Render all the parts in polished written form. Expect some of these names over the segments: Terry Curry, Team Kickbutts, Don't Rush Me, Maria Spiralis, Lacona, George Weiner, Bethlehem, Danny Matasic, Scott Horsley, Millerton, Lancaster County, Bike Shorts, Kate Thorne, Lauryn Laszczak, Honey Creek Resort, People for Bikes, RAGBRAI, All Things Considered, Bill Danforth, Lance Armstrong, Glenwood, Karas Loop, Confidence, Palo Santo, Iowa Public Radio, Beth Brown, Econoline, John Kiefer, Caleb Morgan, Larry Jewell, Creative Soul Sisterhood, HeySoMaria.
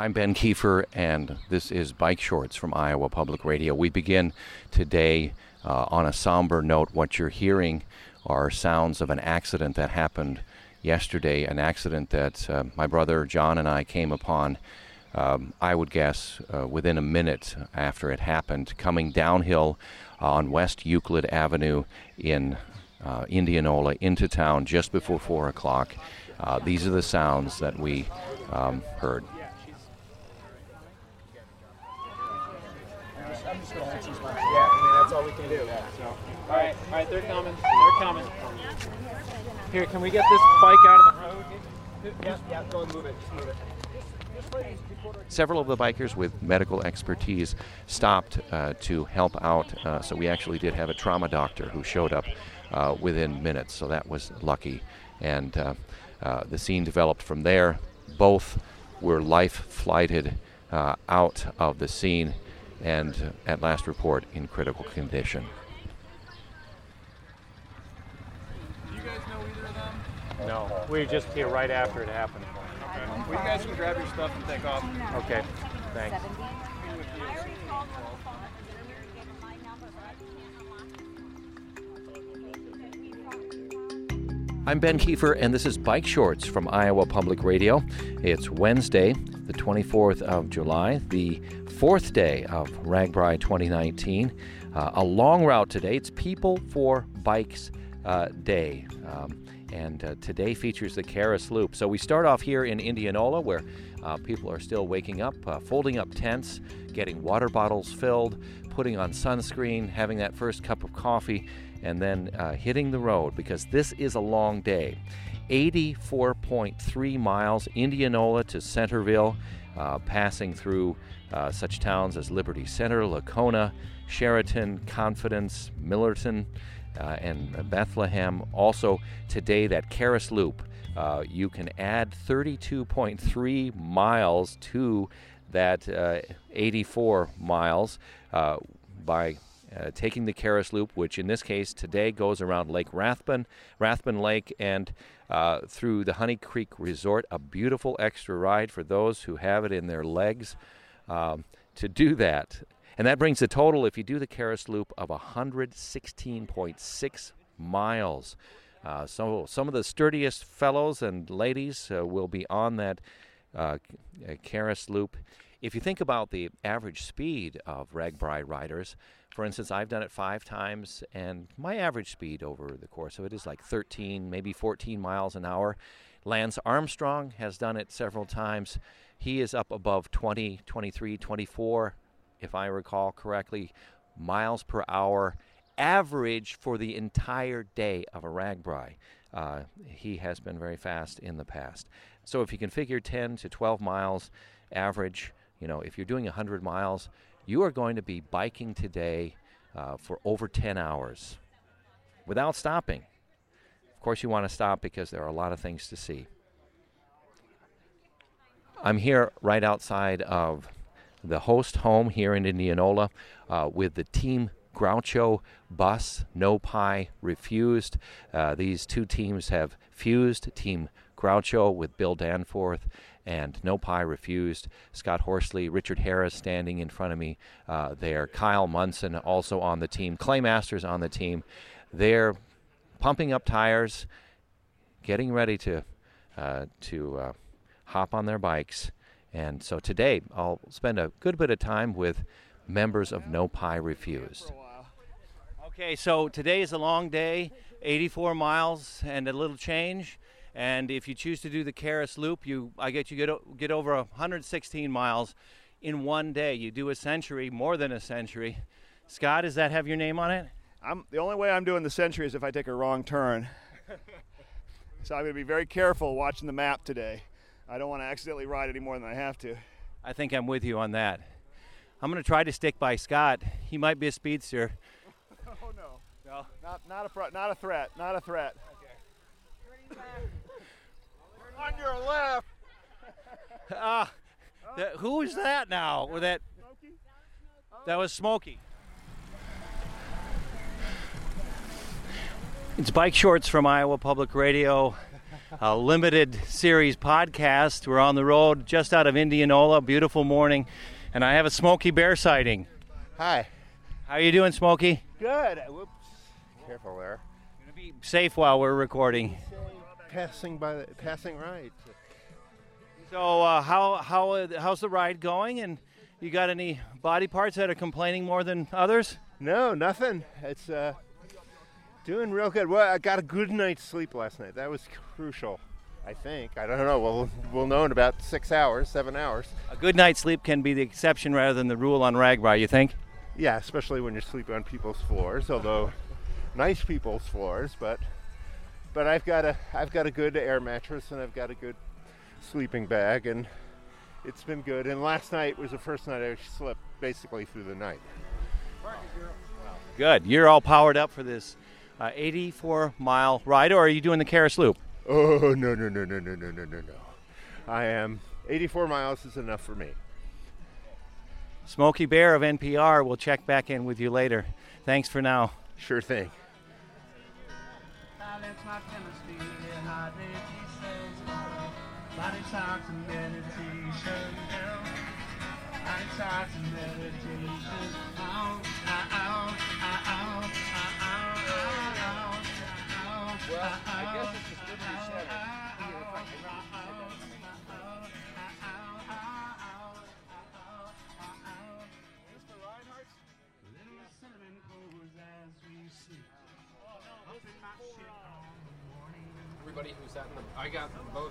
I'm Ben Kiefer, and this is Bike Shorts from Iowa Public Radio. We begin today on a somber note. What you're hearing are sounds of an accident that happened yesterday, an accident that my brother John and I came upon, I would guess, within a minute after it happened, coming downhill on West Euclid Avenue in Indianola into town just before 4 o'clock. These are the sounds that we heard. All right, they're coming. Here, can we get this bike out of the road? Yeah, go and move it, just move it. Several of the bikers with medical expertise stopped to help out, so we actually did have a trauma doctor who showed up within minutes, so that was lucky. And the scene developed from there. Both were life-flighted out of the scene and, at last report, in critical condition. No, we were just here right after it happened. Okay. Well, you guys can grab your stuff and take off. Okay, thanks. I'm Ben Kiefer, and this is Bike Shorts from Iowa Public Radio. It's Wednesday, the 24th of July, the fourth day of RAGBRAI 2019. A long route today. It's People for Bikes Day. And today features the Karas Loop. So we start off here in Indianola, where people are still waking up, folding up tents, getting water bottles filled, putting on sunscreen, having that first cup of coffee, and then hitting the road, because this is a long day. 84.3 miles, Indianola to Centerville, passing through such towns as Liberty Center, Lacona, Sheraton, Confidence, Millerton, and Bethlehem. Also today, that Karas Loop, you can add 32.3 miles to that 84 miles by taking the Karas Loop, which in this case today goes around Lake Rathbun Lake, and through the Honey Creek Resort. A beautiful extra ride for those who have it in their legs to do that. And that brings the total, if you do the Karas Loop, of 116.6 miles. So some of the sturdiest fellows and ladies will be on that Karas Loop. If you think about the average speed of RAGBRAI riders, for instance, I've done it 5 times, and my average speed over the course of it is like 13, maybe 14 miles an hour. Lance Armstrong has done it several times. He is up above 20, 23, 24. If I recall correctly, miles per hour average for the entire day of a RAGBRAI. He has been very fast in the past. So if you can figure 10 to 12 miles average, you know, if you're doing 100 miles, you are going to be biking today for over 10 hours without stopping. Of course, you want to stop because there are a lot of things to see. I'm here right outside of the host home here in Indianola with the Team Groucho bus, No Pie Refused. These two teams have fused, Team Groucho with Bill Danforth and No Pie Refused. Scott Horsley, Richard Harris standing in front of me there. Kyle Munson also on the team. Clay Masters on the team. They're pumping up tires, getting ready to hop on their bikes. And so today, I'll spend a good bit of time with members of No Pie Refused. Okay, so today is a long day, 84 miles and a little change. And if you choose to do the Karas Loop, you get over 116 miles in one day. You do a century, more than a century. Scott, does that have your name on it? The only way I'm doing the century is if I take a wrong turn. So I'm going to be very careful watching the map today. I don't want to accidentally ride any more than I have to. I think I'm with you on that. I'm going to try to stick by Scott. He might be a speedster. Oh, no. Not a threat. Okay. On your left. Who is that now? Or that? Smokey? That was Smokey. It's Bike Shorts from Iowa Public Radio. a limited series podcast. We're on the road just out of Indianola, beautiful morning, and I have a Smokey Bear sighting. Hi. How are you doing, Smokey? Good. Whoops. Careful there. Gonna be safe while we're recording. Passing right. So how's the ride going? And you got any body parts that are complaining more than others? No, nothing. It's doing real good. Well, I got a good night's sleep last night. That was crucial, I think. I don't know. We'll know in about 6 hours, 7 hours. A good night's sleep can be the exception rather than the rule on RAGBRAI, you think? Yeah, especially when you're sleeping on people's floors, although nice people's floors. But I've got a good air mattress and I've got a good sleeping bag, and it's been good. And last night was the first night I slept basically through the night. Good. You're all powered up for this 84-mile ride, or are you doing the Karas Loop? Oh, no. I am. 84 miles is enough for me. Smokey Bear of NPR will check back in with you later. Thanks for now. Sure thing. Everybody who sat in the, I got both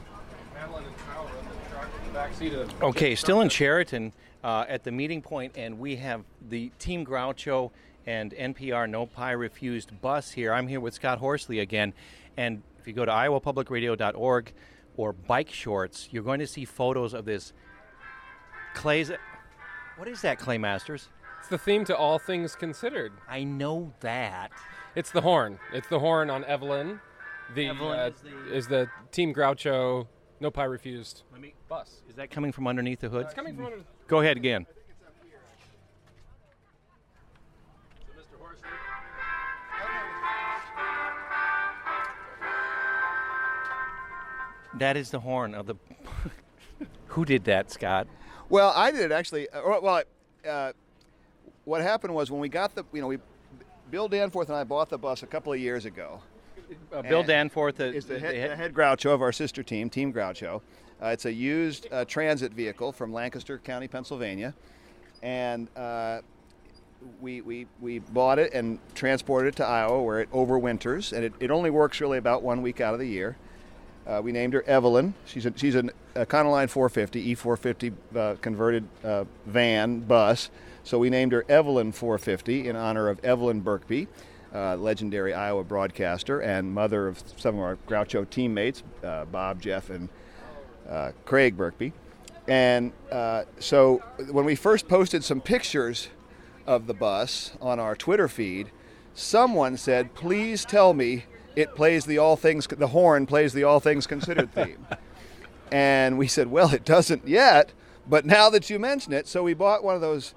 Madeline and Kyle in the truck in the back seat of. Okay, still in Sheraton at the meeting point, and we have the Team Groucho and NPR No Pie Refused bus here. I'm here with Scott Horsley again, and if you go to iowapublicradio.org or Bike Shorts, you're going to see photos of this. Clay's, what is that, Clay Masters? It's the theme to All Things Considered. I know that. It's the horn. It's the horn on Evelyn. The Evelyn is the Team Groucho No Pie Refused bus. Is that coming from underneath the hood? It's coming from underneath the hood. Go ahead again. That is the horn of the... Who did that, Scott? Well, I did it, actually. What happened was when we got the... Bill Danforth and I bought the bus a couple of years ago. Bill Danforth is the head Groucho of our sister team, Team Groucho. It's a used transit vehicle from Lancaster County, Pennsylvania. And we bought it and transported it to Iowa where it overwinters. And it only works really about 1 week out of the year. We named her Evelyn. She's an Econoline 450, E450 converted van, bus. So we named her Evelyn 450 in honor of Evelyn Burkby, legendary Iowa broadcaster and mother of some of our Groucho teammates, Bob, Jeff, and Craig Burkby. And so when we first posted some pictures of the bus on our Twitter feed, someone said, please tell me it plays the horn plays the All Things Considered theme. And we said, well, it doesn't yet, but now that you mention it, so we bought one of those,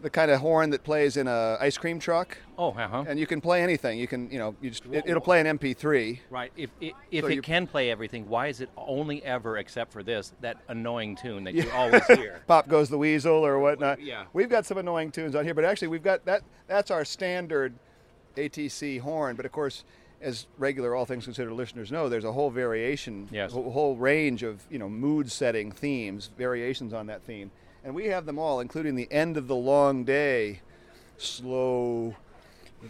the kind of horn that plays in a ice cream truck. Oh, uh-huh. And you can play anything. You can, it'll play an MP3. Right. If it can play everything, why is it only ever, except for this, that annoying tune that you always hear? Pop Goes the Weasel or whatnot. Yeah. We've got some annoying tunes on here, but actually we've got that's our standard ATC horn, but of course, as regular All Things Considered listeners know, there's a whole variation, yes, a whole range of mood-setting themes, variations on that theme. And we have them all, including the end of the long day, slow,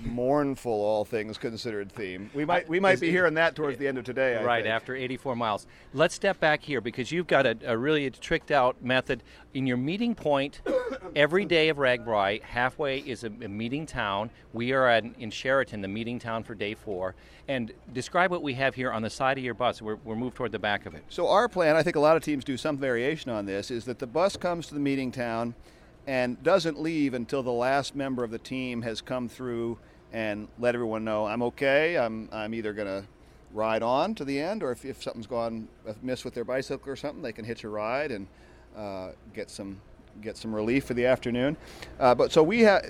mournful All Things Considered theme. We might be hearing that towards the end of today, I think. After 84 miles. Let's step back here because you've got a really tricked out method. In your meeting point, every day of RAGBRAI, halfway is a meeting town. We are in Sheraton, the meeting town for day 4. And describe what we have here on the side of your bus. We're moved toward the back of it. So our plan, I think a lot of teams do some variation on this, is that the bus comes to the meeting town and doesn't leave until the last member of the team has come through and let everyone know I'm okay. I'm either gonna ride on to the end, or if something's gone amiss with their bicycle or something, they can hitch a ride and get some relief for the afternoon. But so we have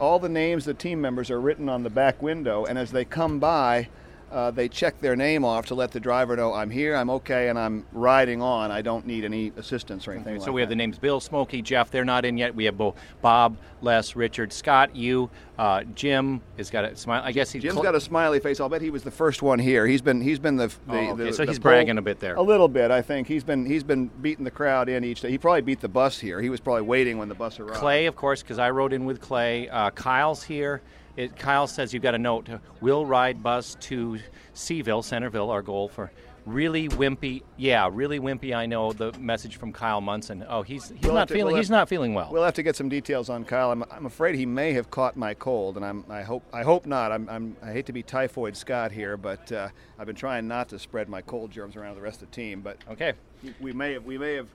all the names of the team members are written on the back window, and as they come by, they check their name off to let the driver know I'm here, I'm okay, and I'm riding on. I don't need any assistance or anything. Okay, so we have the names Bill, Smokey, Jeff. They're not in yet. We have both Bob, Les, Richard, Scott, you, Jim has got a smile. I guess he's Jim's got a smiley face. I'll bet he was the first one here. He's been the bragging a bit there. A little bit, I think. He's been beating the crowd in each day. He probably beat the bus here. He was probably waiting when the bus arrived. Clay, of course, because I rode in with Clay. Kyle's here. Kyle says you've got a note. We'll ride bus to Centerville, our goal for really wimpy. Yeah, really wimpy. I know the message from Kyle Munson. Oh, he's not feeling well. We'll have to get some details on Kyle. I'm afraid he may have caught my cold, and I hope not. I hate to be typhoid Scott here, but I've been trying not to spread my cold germs around the rest of the team. But okay, we may have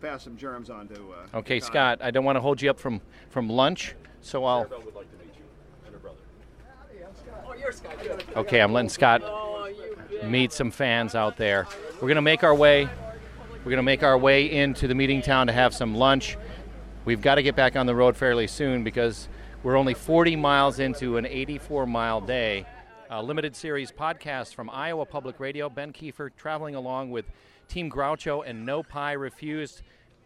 passed some germs on to. Okay, Kyle. Scott, I don't want to hold you up from lunch, so I'll. Okay, I'm letting Scott meet some fans out there. We're going to make our way into the meeting town to have some lunch. We've got to get back on the road fairly soon because we're only 40 miles into an 84-mile day. A limited series podcast from Iowa Public Radio. Ben Kiefer traveling along with Team Groucho and No Pie Refused.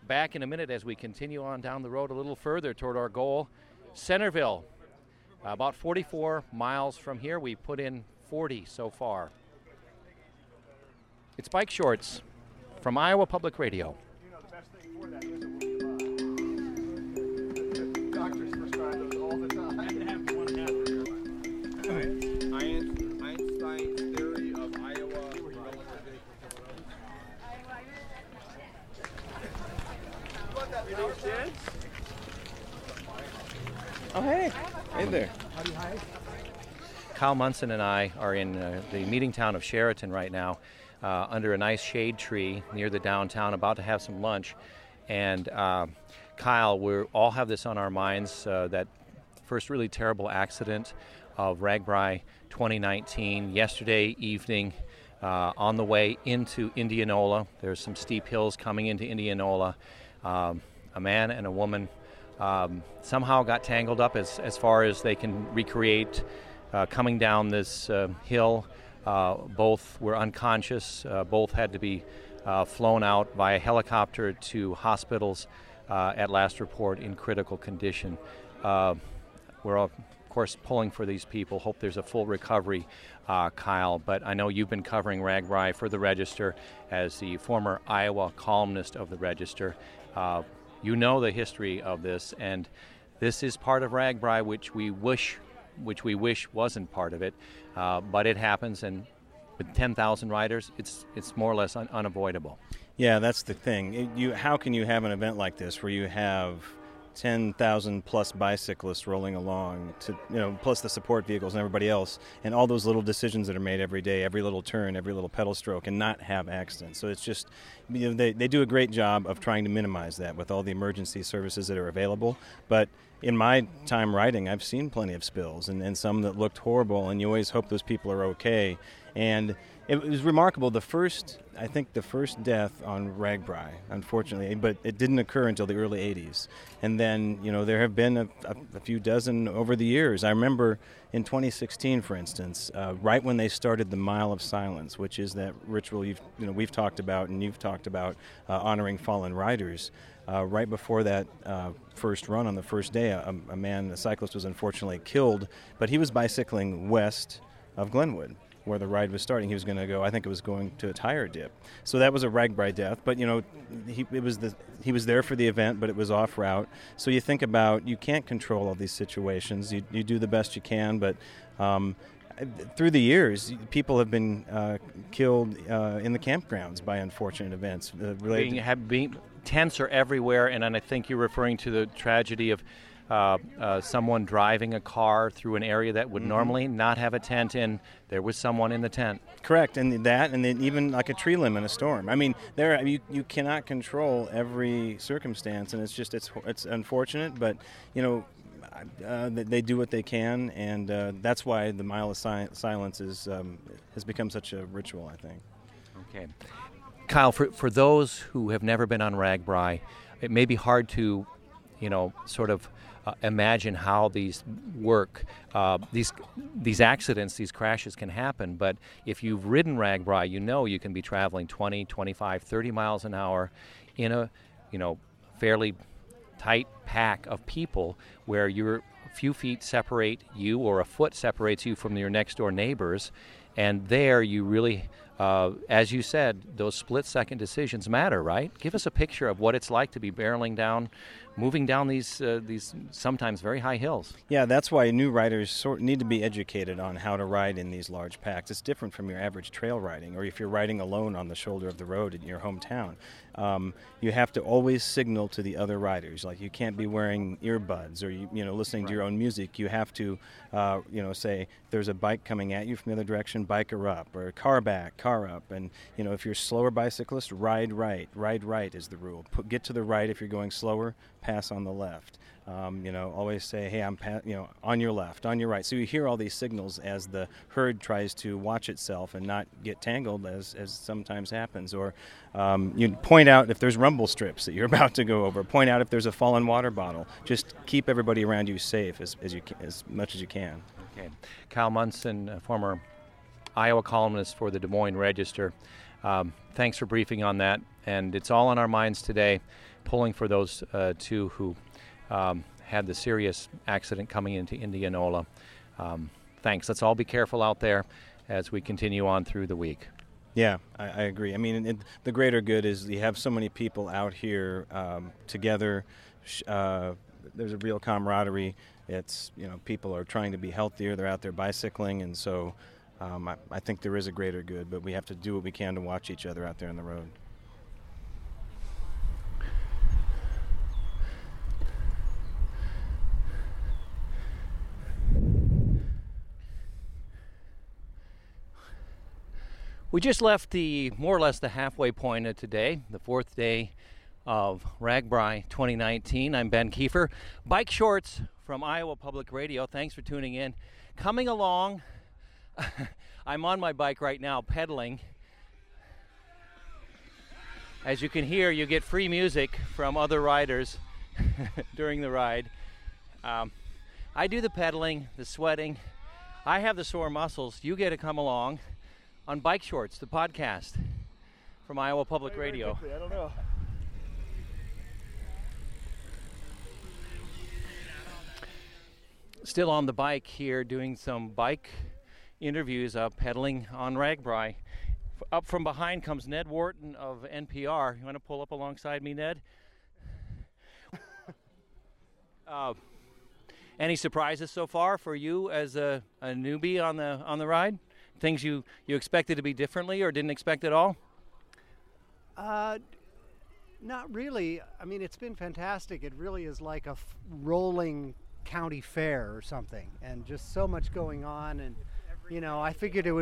Back in a minute as we continue on down the road a little further toward our goal, Centerville. About 44 miles from here. We put in 40 so far. It's Bike Shorts from Iowa Public Radio. You know, the best thing for that is it will be live. Doctors prescribe those all the time. Einstein's theory of Iowa relativity. You know, kids? Oh, hey. Hey there. Kyle Munson and I are in the meeting town of Sheraton right now under a nice shade tree near the downtown, about to have some lunch. And Kyle, we all have this on our minds, that first really terrible accident of RAGBRAI 2019 yesterday evening on the way into Indianola. There's some steep hills coming into Indianola. A man and a woman somehow got tangled up as far as they can recreate coming down this hill. Both were unconscious. Both had to be flown out by a helicopter to hospitals at last report in critical condition. We're all, of course, pulling for these people. Hope there's a full recovery, Kyle. But I know you've been covering RAGBRAI for the Register as the former Iowa columnist of the Register. You know the history of this, and this is part of RAGBRAI, which we wish wasn't part of it, but it happens. And with 10,000 riders, it's more or less unavoidable. Yeah, that's the thing. How can you have an event like this where you have 10,000 plus bicyclists rolling along, plus the support vehicles and everybody else, and all those little decisions that are made every day, every little turn, every little pedal stroke, and not have accidents? So it's just, they do a great job of trying to minimize that with all the emergency services that are available. But in my time riding, I've seen plenty of spills and some that looked horrible, and you always hope those people are okay. And it was remarkable. The first death on RAGBRAI, unfortunately, but it didn't occur until the early 80s. And then, there have been a few dozen over the years. I remember in 2016, for instance, right when they started the Mile of Silence, which is that ritual we've talked about and you've talked about honoring fallen riders. Right before that first run on the first day, a cyclist was unfortunately killed, but he was bicycling west of Glenwood, where the ride was starting. He was going to go, I think it was going to a tire dip. So that was a RAGBRAI death, but he was there for the event, but it was off route. So you think about, you can't control all these situations. You do the best you can, but through the years, people have been killed in the campgrounds by unfortunate events. Tents are everywhere, and I think you're referring to the tragedy of someone driving a car through an area that would normally not have a tent in. There was someone in the tent. Correct, and then even like a tree limb in a storm. I mean, you cannot control every circumstance, and it's unfortunate, but they do what they can, and that's why the Mile of Silence has become such a ritual, I think. Okay. Kyle, for those who have never been on RAGBRAI, it may be hard to you know, sort of imagine how these work, these accidents, these crashes can happen. But if you've ridden RAGBRAI, you know you can be traveling 20, 25, 30 miles an hour in a, you know, fairly tight pack of people where you're a few feet separate you, or a foot separates you from your next door neighbors. And there you really, as you said, those split-second decisions matter, right? Give us a picture of what it's like to be barreling down, moving down these sometimes very high hills. Yeah, that's why new riders need to be educated on how to ride in these large packs. It's different from your average trail riding, or if you're riding alone on the shoulder of the road in your hometown. You have to always signal to the other riders. Like, you can't be wearing earbuds or you know listening right. to your own music. You have to say there's a bike coming at you from the other direction, biker up, or car back, car up. And you know, if you're a slower bicyclist, ride right is the rule. Get to the right if you're going slower. Pass on the left. Always say, hey, I'm on your left, on your right. So you hear all these signals as the herd tries to watch itself and not get tangled, as sometimes happens. Or you point out if there's rumble strips that you're about to go over. Point out if there's a fallen water bottle. Just keep everybody around you safe as much as you can. Okay. Kyle Munson, a former Iowa columnist for the Des Moines Register. Thanks for briefing on that. And it's all on our minds today, pulling for those two who had the serious accident coming into Indianola. Thanks. Let's all be careful out there as we continue on through the week. Yeah, I agree. I mean, the greater good is you have so many people out here together. There's a real camaraderie. It's, you know, people are trying to be healthier. They're out there bicycling. And so I think there is a greater good, but we have to do what we can to watch each other out there on the road. We just left more or less the halfway point of today, the fourth day of RAGBRAI 2019. I'm Ben Kiefer. Bike Shorts from Iowa Public Radio. Thanks for tuning in. Coming along, I'm on my bike right now pedaling. As you can hear, you get free music from other riders during the ride. I do the pedaling, the sweating. I have the sore muscles. You get to come along. On Bike Shorts, the podcast from Iowa Public Radio. Quickly, I don't know. Still on the bike here, doing some bike interviews, pedaling on RAGBRAI. Up from behind comes Ned Wharton of NPR. You want to pull up alongside me, Ned? Any surprises so far for you as a newbie on the ride? Things you expected to be differently or didn't expect at all? Not really. I mean, it's been fantastic. It really is like a rolling county fair or something, and just so much going on. And you know, I figured it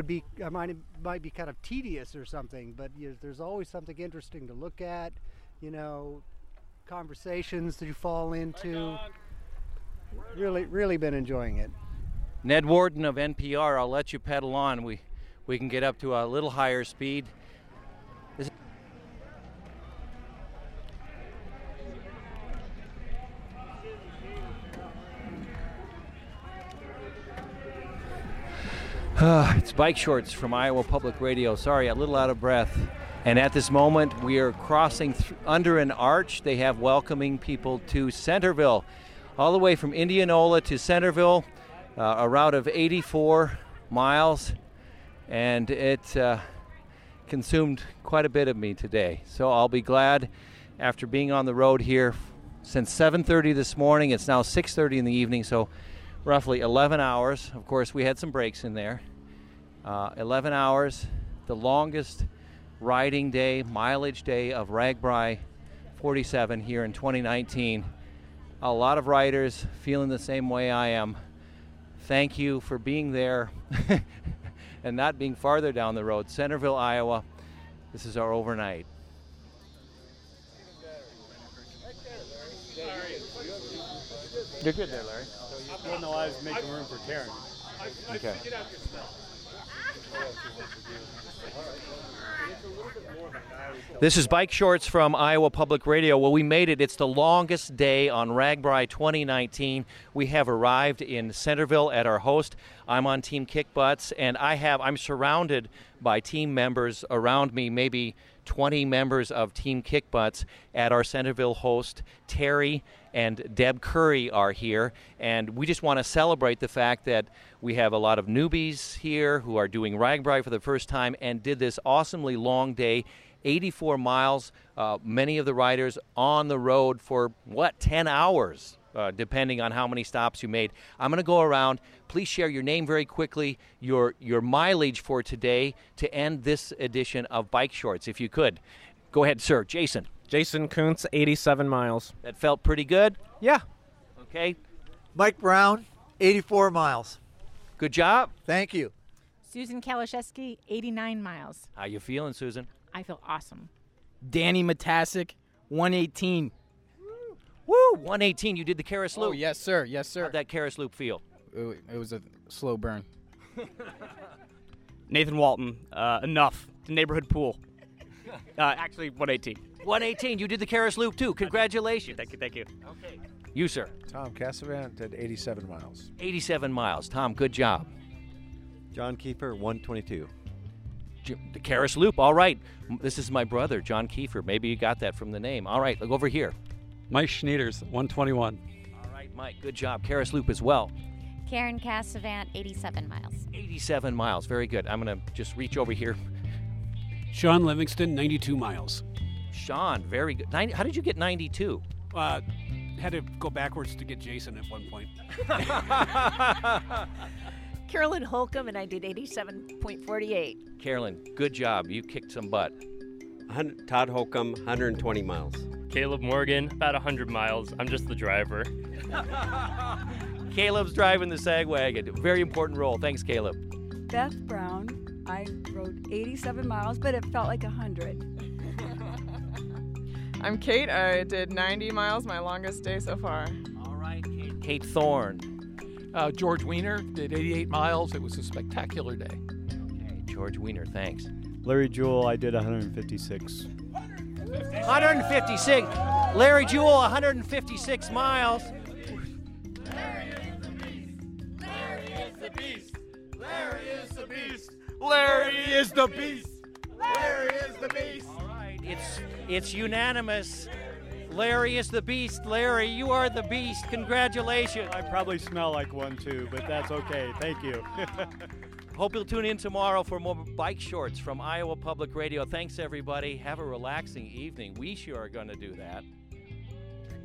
might be kind of tedious or something, but there's always something interesting to look at. You know, conversations that you fall into. Really, really been enjoying it. Ned Wharton of NPR, I'll let you pedal on. We can get up to a little higher speed. It's Bike Shorts from Iowa Public Radio. Sorry, a little out of breath. And at this moment, we are crossing under an arch. They have welcoming people to Centerville. All the way from Indianola to Centerville. A route of 84 miles, and it consumed quite a bit of me today. So I'll be glad, after being on the road here since 7:30 this morning, it's now 6:30 in the evening, so roughly 11 hours. Of course, we had some breaks in there. 11 hours, the longest riding day, mileage day of RAGBRAI 47 here in 2019. A lot of riders feeling the same way I am. Thank you for being there and not being farther down the road. Centerville, Iowa. This is our overnight. You're good there, Larry. Well, no, I was making room for Karen. Okay. This is Bike Shorts from Iowa Public Radio. Well, we made it. It's the longest day on RAGBRAI 2019. We have arrived in Centerville at our host. I'm on Team Kickbutts, and I'm surrounded by team members around me, maybe 20 members of Team Kickbutts at our Centerville host. Terry and Deb Curry are here, and we just want to celebrate the fact that we have a lot of newbies here who are doing RAGBRAI for the first time and did this awesomely long day, 84 miles, many of the riders on the road for, 10 hours, depending on how many stops you made. I'm going to go around. Please share your name very quickly, your mileage for today to end this edition of Bike Shorts, if you could. Go ahead, sir. Jason. Jason Kuntz, 87 miles. That felt pretty good? Yeah. Okay. Mike Brown, 84 miles. Good job. Thank you. Susan Kaliszewski, 89 miles. How you feeling, Susan? I feel awesome. Danny Matasic, 118. Woo! 118. You did the Karas Loop. Oh, yes, sir. Yes, sir. How'd that Karas Loop feel? It was a slow burn. Nathan Walton, enough. The neighborhood pool. Actually, 118. 118. You did the Karas Loop, too. Congratulations. Thank you. Thank you. Okay. You, sir. Tom Casavant did 87 miles. 87 miles. Tom, good job. John Kiefer, 122. The Karas Loop, all right. This is my brother, John Kiefer. Maybe you got that from the name. All right, look over here. Mike Schneiders, 121. All right, Mike, good job. Karas Loop as well. Karen Casavant, 87 miles. 87 miles, very good. I'm going to just reach over here. Sean Livingston, 92 miles. Sean, very good. How did you get 92? Had to go backwards to get Jason at one point. Carolyn Holcomb, and I did 87.48. Carolyn, good job. You kicked some butt. Todd Holcomb, 120 miles. Caleb Morgan, about 100 miles. I'm just the driver. Caleb's driving the sag wagon. Very important role. Thanks, Caleb. Beth Brown, I rode 87 miles, but it felt like 100. I'm Kate. I did 90 miles, my longest day so far. All right, Kate. Kate Thorne. George Weiner did 88 miles. It was a spectacular day. Okay, George Weiner, thanks. Larry Jewell, I did 156. 156. Larry Jewell, 156 miles. Larry is the beast. Larry is the beast. Larry is the beast. Larry is the beast. Larry is the beast. All right, it's unanimous. Larry is the beast. Larry, you are the beast. Congratulations. I probably smell like one, too, but that's okay. Thank you. Hope you'll tune in tomorrow for more Bike Shorts from Iowa Public Radio. Thanks, everybody. Have a relaxing evening. We sure are going to do that.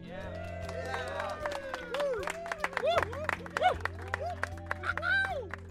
Yeah. Yeah. Woo. Woo. Woo. Woo.